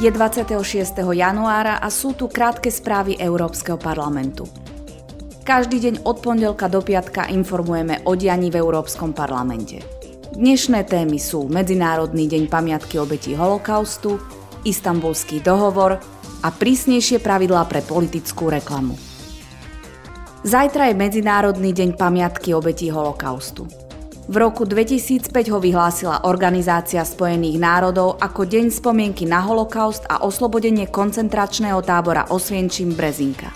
Je 26. januára a sú tu krátke správy Európskeho parlamentu. Každý deň od pondelka do piatka informujeme o dianí v Európskom parlamente. Dnešné témy sú Medzinárodný deň pamiatky obetí holokaustu, Istanbulský dohovor a prísnejšie pravidlá pre politickú reklamu. Zajtra je Medzinárodný deň pamiatky obetí holokaustu. V roku 2005 ho vyhlásila Organizácia spojených národov ako deň spomienky na holokaust a oslobodenie koncentračného tábora Osvienčim Brezinka.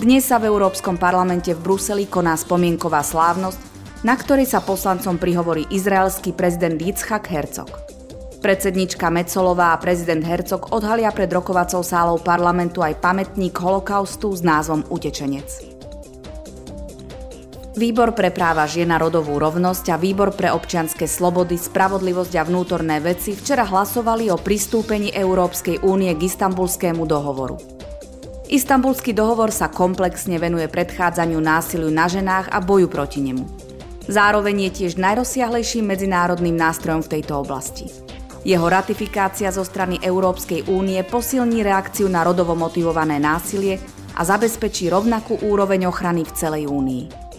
Dnes sa v Európskom parlamente v Bruseli koná spomienková slávnosť, na ktorej sa poslancom prihovorí izraelský prezident Jicchak Herzog. Predsednička Metsolová a prezident Herzog odhalia pred rokovacou sálou parlamentu aj pamätník holokaustu s názvom Utečenec. Výbor pre práva žien a rodovú rovnosť a Výbor pre občianske slobody, spravodlivosť a vnútorné veci včera hlasovali o pristúpení Európskej únie k Istanbulskému dohovoru. Istanbulský dohovor sa komplexne venuje predchádzaniu násiliu na ženách a boju proti nemu. Zároveň je tiež najrozsiahlejším medzinárodným nástrojom v tejto oblasti. Jeho ratifikácia zo strany Európskej únie posilní reakciu na rodovo motivované násilie a zabezpečí rovnakú úroveň ochrany v celej únii.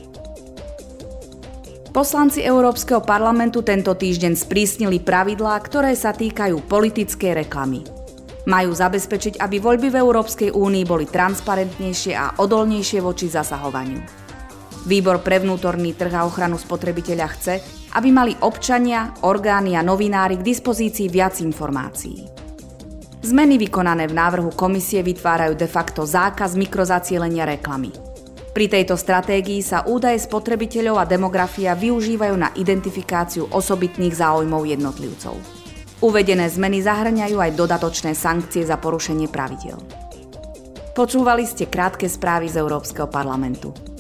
Poslanci Európskeho parlamentu tento týždeň sprísnili pravidlá, ktoré sa týkajú politickej reklamy. Majú zabezpečiť, aby voľby v Európskej únii boli transparentnejšie a odolnejšie voči zasahovaniu. Výbor pre vnútorný trh a ochranu spotrebiteľa chce, aby mali občania, orgány a novinári k dispozícii viac informácií. Zmeny vykonané v návrhu komisie vytvárajú de facto zákaz mikrozacielenia reklamy. Pri tejto stratégii sa údaje spotrebiteľov a demografia využívajú na identifikáciu osobitných záujmov jednotlivcov. Uvedené zmeny zahŕňajú aj dodatočné sankcie za porušenie pravidiel. Počúvali ste krátke správy z Európskeho parlamentu.